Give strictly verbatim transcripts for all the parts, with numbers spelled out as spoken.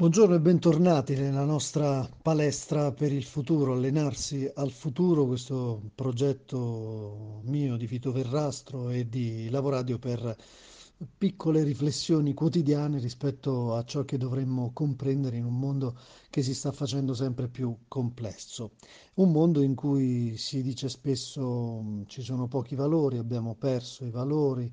Buongiorno e bentornati nella nostra palestra per il futuro, allenarsi al futuro, questo progetto mio di Vito Verrastro e di Lavoradio per piccole riflessioni quotidiane rispetto a ciò che dovremmo comprendere in un mondo che si sta facendo sempre più complesso. Un mondo in cui si dice spesso ci sono pochi valori, abbiamo perso i valori,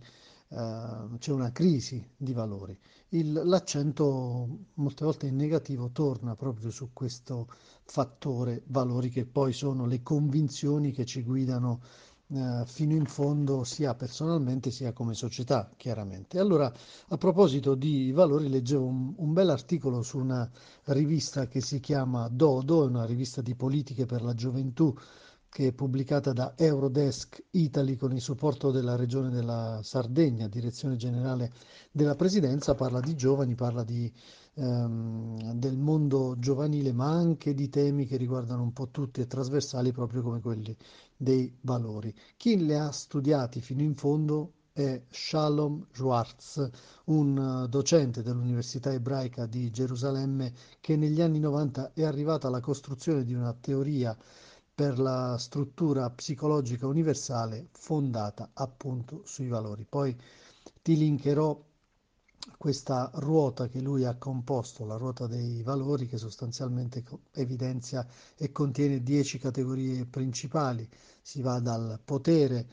Uh, c'è una crisi di valori. Il, l'accento molte volte in negativo torna proprio su questo fattore valori, che poi sono le convinzioni che ci guidano uh, fino in fondo, sia personalmente sia come società, chiaramente. Allora, a proposito di valori, leggevo un, un bel articolo su una rivista che si chiama Dodo, è una rivista di politiche per la gioventù che è pubblicata da Eurodesk Italy con il supporto della regione della Sardegna, direzione generale della presidenza. Parla di giovani, parla di, ehm, del mondo giovanile, ma anche di temi che riguardano un po' tutti e trasversali, proprio come quelli dei valori. Chi le ha studiati fino in fondo è Shalom Schwartz, un docente dell'Università Ebraica di Gerusalemme che negli anni novanta è arrivata alla costruzione di una teoria per la struttura psicologica universale fondata appunto sui valori. Poi ti linkerò questa ruota che lui ha composto, la ruota dei valori, che sostanzialmente evidenzia e contiene dieci categorie principali. Si va dal potere,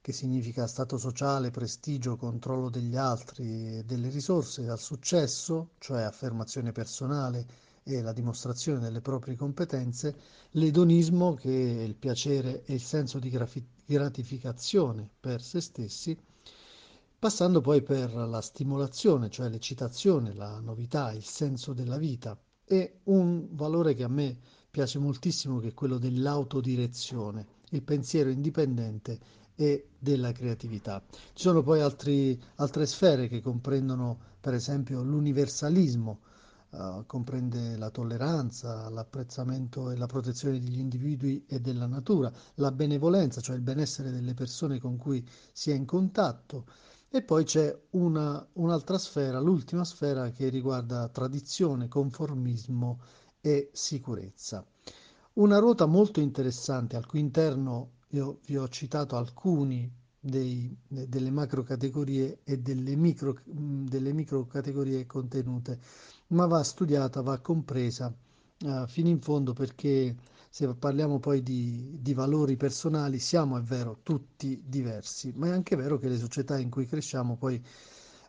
che significa stato sociale, prestigio, controllo degli altri e delle risorse, al successo, cioè affermazione personale e la dimostrazione delle proprie competenze, l'edonismo, che è il piacere e il senso di gratificazione per se stessi, passando poi per la stimolazione, cioè l'eccitazione, la novità, il senso della vita, e un valore che a me piace moltissimo, che è quello dell'autodirezione, il pensiero indipendente e della creatività. Ci sono poi altri, altre sfere che comprendono, per esempio, l'universalismo. Uh, comprende la tolleranza, l'apprezzamento e la protezione degli individui e della natura, la benevolenza, cioè il benessere delle persone con cui si è in contatto, e poi c'è una, un'altra sfera, l'ultima sfera, che riguarda tradizione, conformismo e sicurezza. Una ruota molto interessante, al cui interno io vi ho citato alcuni Dei, delle macro categorie e delle micro, delle micro categorie contenute, ma va studiata, va compresa uh, fino in fondo, perché se parliamo poi di, di valori personali, siamo, è vero, tutti diversi, ma è anche vero che le società in cui cresciamo poi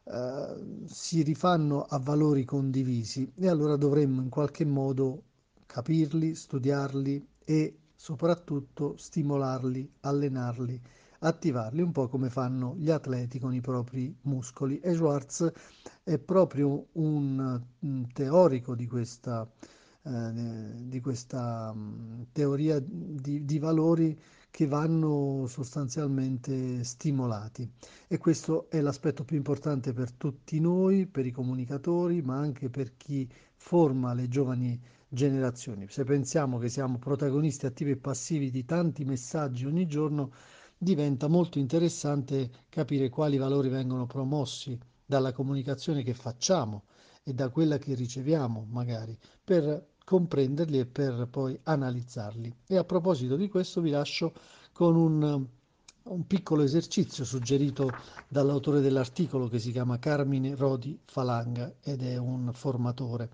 uh, si rifanno a valori condivisi, e allora dovremmo in qualche modo capirli, studiarli e soprattutto stimolarli, allenarli, attivarli, un po' come fanno gli atleti con i propri muscoli. E Schwartz è proprio un teorico di questa, eh, di questa teoria di, di valori che vanno sostanzialmente stimolati, e questo è l'aspetto più importante per tutti noi, per i comunicatori, ma anche per chi forma le giovani generazioni. Se pensiamo che siamo protagonisti attivi e passivi di tanti messaggi ogni giorno, diventa molto interessante capire quali valori vengono promossi dalla comunicazione che facciamo e da quella che riceviamo, magari, per comprenderli e per poi analizzarli. E a proposito di questo vi lascio con un, un piccolo esercizio suggerito dall'autore dell'articolo, che si chiama Carmine Rodi Falanga ed è un formatore.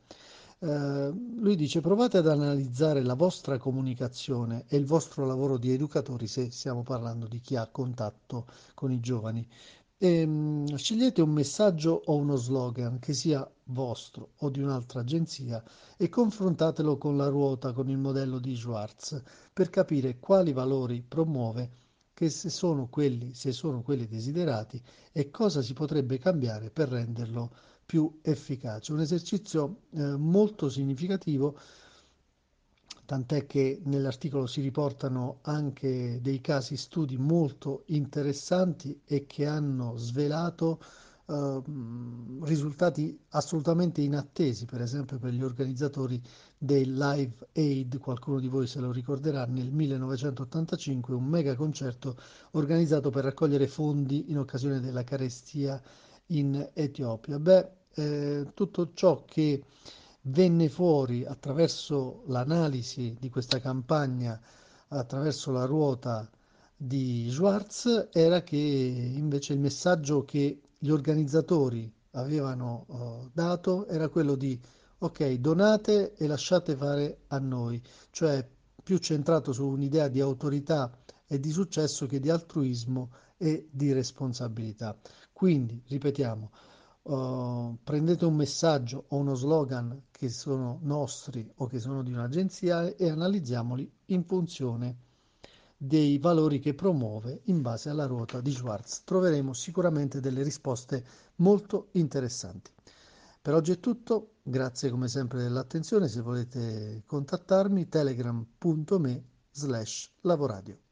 Uh, lui dice: provate ad analizzare la vostra comunicazione e il vostro lavoro di educatori, se stiamo parlando di chi ha contatto con i giovani, e, um, scegliete un messaggio o uno slogan che sia vostro o di un'altra agenzia e confrontatelo con la ruota, con il modello di Schwartz, per capire quali valori promuove, che se sono quelli, se sono quelli desiderati, e cosa si potrebbe cambiare per renderlo più efficace. Un esercizio eh, molto significativo, tant'è che nell'articolo si riportano anche dei casi studi molto interessanti e che hanno svelato eh, risultati assolutamente inattesi, per esempio per gli organizzatori del Live Aid. Qualcuno di voi se lo ricorderà, nel millenovecentottantacinque un mega concerto organizzato per raccogliere fondi in occasione della carestia in Etiopia. Beh, eh, tutto ciò che venne fuori attraverso l'analisi di questa campagna, attraverso la ruota di Schwartz, era che invece il messaggio che gli organizzatori avevano uh, dato era quello di ok, donate e lasciate fare a noi, cioè più centrato su un'idea di autorità e di successo che di altruismo e di responsabilità. Quindi, ripetiamo, uh, prendete un messaggio o uno slogan che sono nostri o che sono di un'agenzia e analizziamoli in funzione dei valori che promuove in base alla ruota di Schwartz. Troveremo sicuramente delle risposte molto interessanti. Per oggi è tutto, grazie come sempre dell'attenzione. Se volete contattarmi, telegram punto me slash lavoradio.